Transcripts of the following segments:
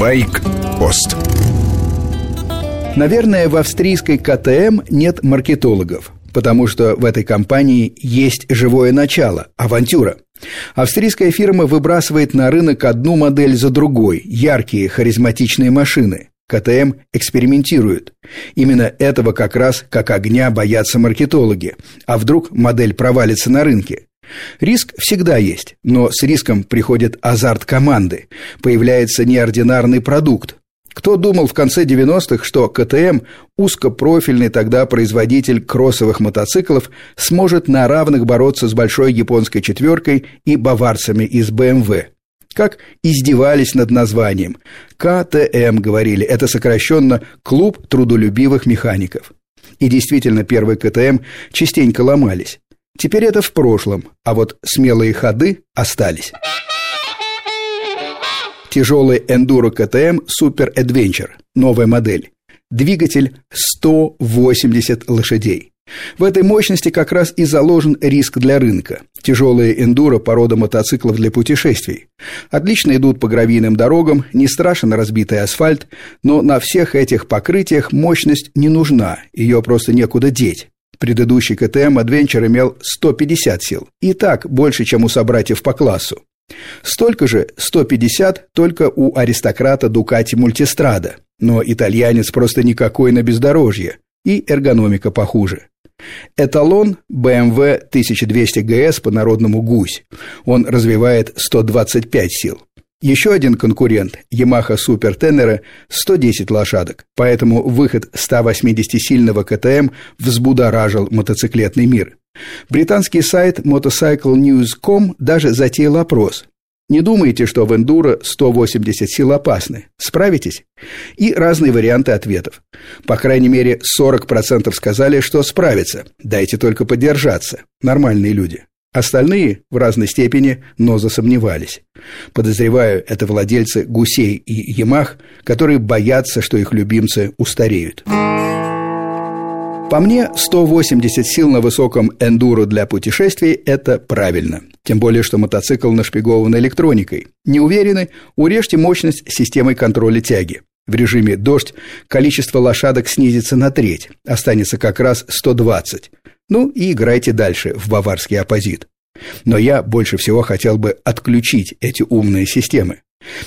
Байк-пост. Наверное, в австрийской КТМ нет маркетологов, потому что в этой компании есть живое начало – авантюра. Австрийская фирма выбрасывает на рынок одну модель за другой – яркие, харизматичные машины. КТМ экспериментирует. Именно этого как раз как огня боятся маркетологи. А вдруг модель провалится на рынке? Риск всегда есть, но с риском приходит азарт команды. Появляется неординарный продукт. Кто думал в конце 90-х, что КТМ, узкопрофильный тогда производитель кроссовых мотоциклов, сможет на равных бороться с большой японской четверкой и баварцами из BMW? Как издевались над названием. КТМ, говорили, это сокращенно «Клуб трудолюбивых механиков». И действительно, первые КТМ частенько ломались. Теперь это в прошлом, а вот смелые ходы остались. Тяжелый эндуро КТМ Super Adventure, новая модель. Двигатель 180 лошадей. В этой мощности как раз и заложен риск для рынка. Тяжелые эндуро – порода мотоциклов для путешествий. Отлично идут по гравийным дорогам, не страшен разбитый асфальт, но на всех этих покрытиях мощность не нужна, ее просто некуда деть. Предыдущий КТМ Adventure имел 150 сил, и так больше, чем у собратьев по классу. Столько же, 150, только у аристократа Дукати Мультистрада, но итальянец просто никакой на бездорожье, и эргономика похуже. Эталон BMW 1200GS по-народному гусь. Он развивает 125 сил. Еще один конкурент Yamaha Super Tenere 110 лошадок. Поэтому выход 180-сильного КТМ взбудоражил мотоциклетный мир. Британский сайт motorcyclenews.com даже затеял опрос. Не думайте, что в эндуро 180 сил опасны. Справитесь? И разные варианты ответов. По крайней мере, 40% сказали, что справятся. Дайте только подержаться. Нормальные люди. Остальные в разной степени, но засомневались. Подозреваю, это владельцы гусей и ямах, которые боятся, что их любимцы устареют. По мне, 180 сил на высоком эндуро для путешествий – это правильно. Тем более, что мотоцикл нашпигован электроникой. Не уверены? Урежьте мощность системой контроля тяги. В режиме «дождь» количество лошадок снизится на треть, останется как раз 120. Ну и играйте дальше в баварский оппозит. Но я больше всего хотел бы отключить эти умные системы.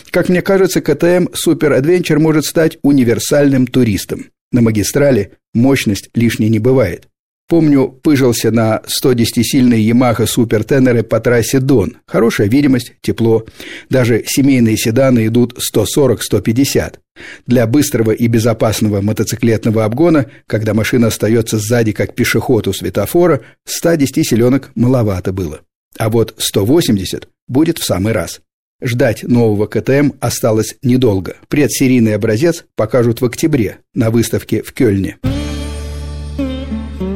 Как мне кажется, КТМ Super Adventure может стать универсальным туристом. На магистрали мощность лишней не бывает. Помню, пыжился на 110-сильной Yamaha Super Tenere по трассе Дон. Хорошая видимость, тепло. Даже семейные седаны идут 140-150. Для быстрого и безопасного мотоциклетного обгона, когда машина остается сзади как пешеход у светофора, 110 силенок маловато было. А вот 180 будет в самый раз. Ждать нового КТМ осталось недолго. Предсерийный образец покажут в октябре на выставке в Кёльне.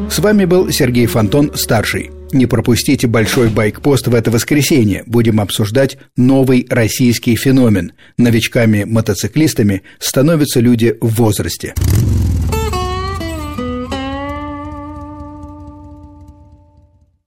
С вами был Сергей Фонтон Старший. Не пропустите большой байкпост в это воскресенье. Будем обсуждать новый российский феномен. Новичками-мотоциклистами становятся люди в возрасте.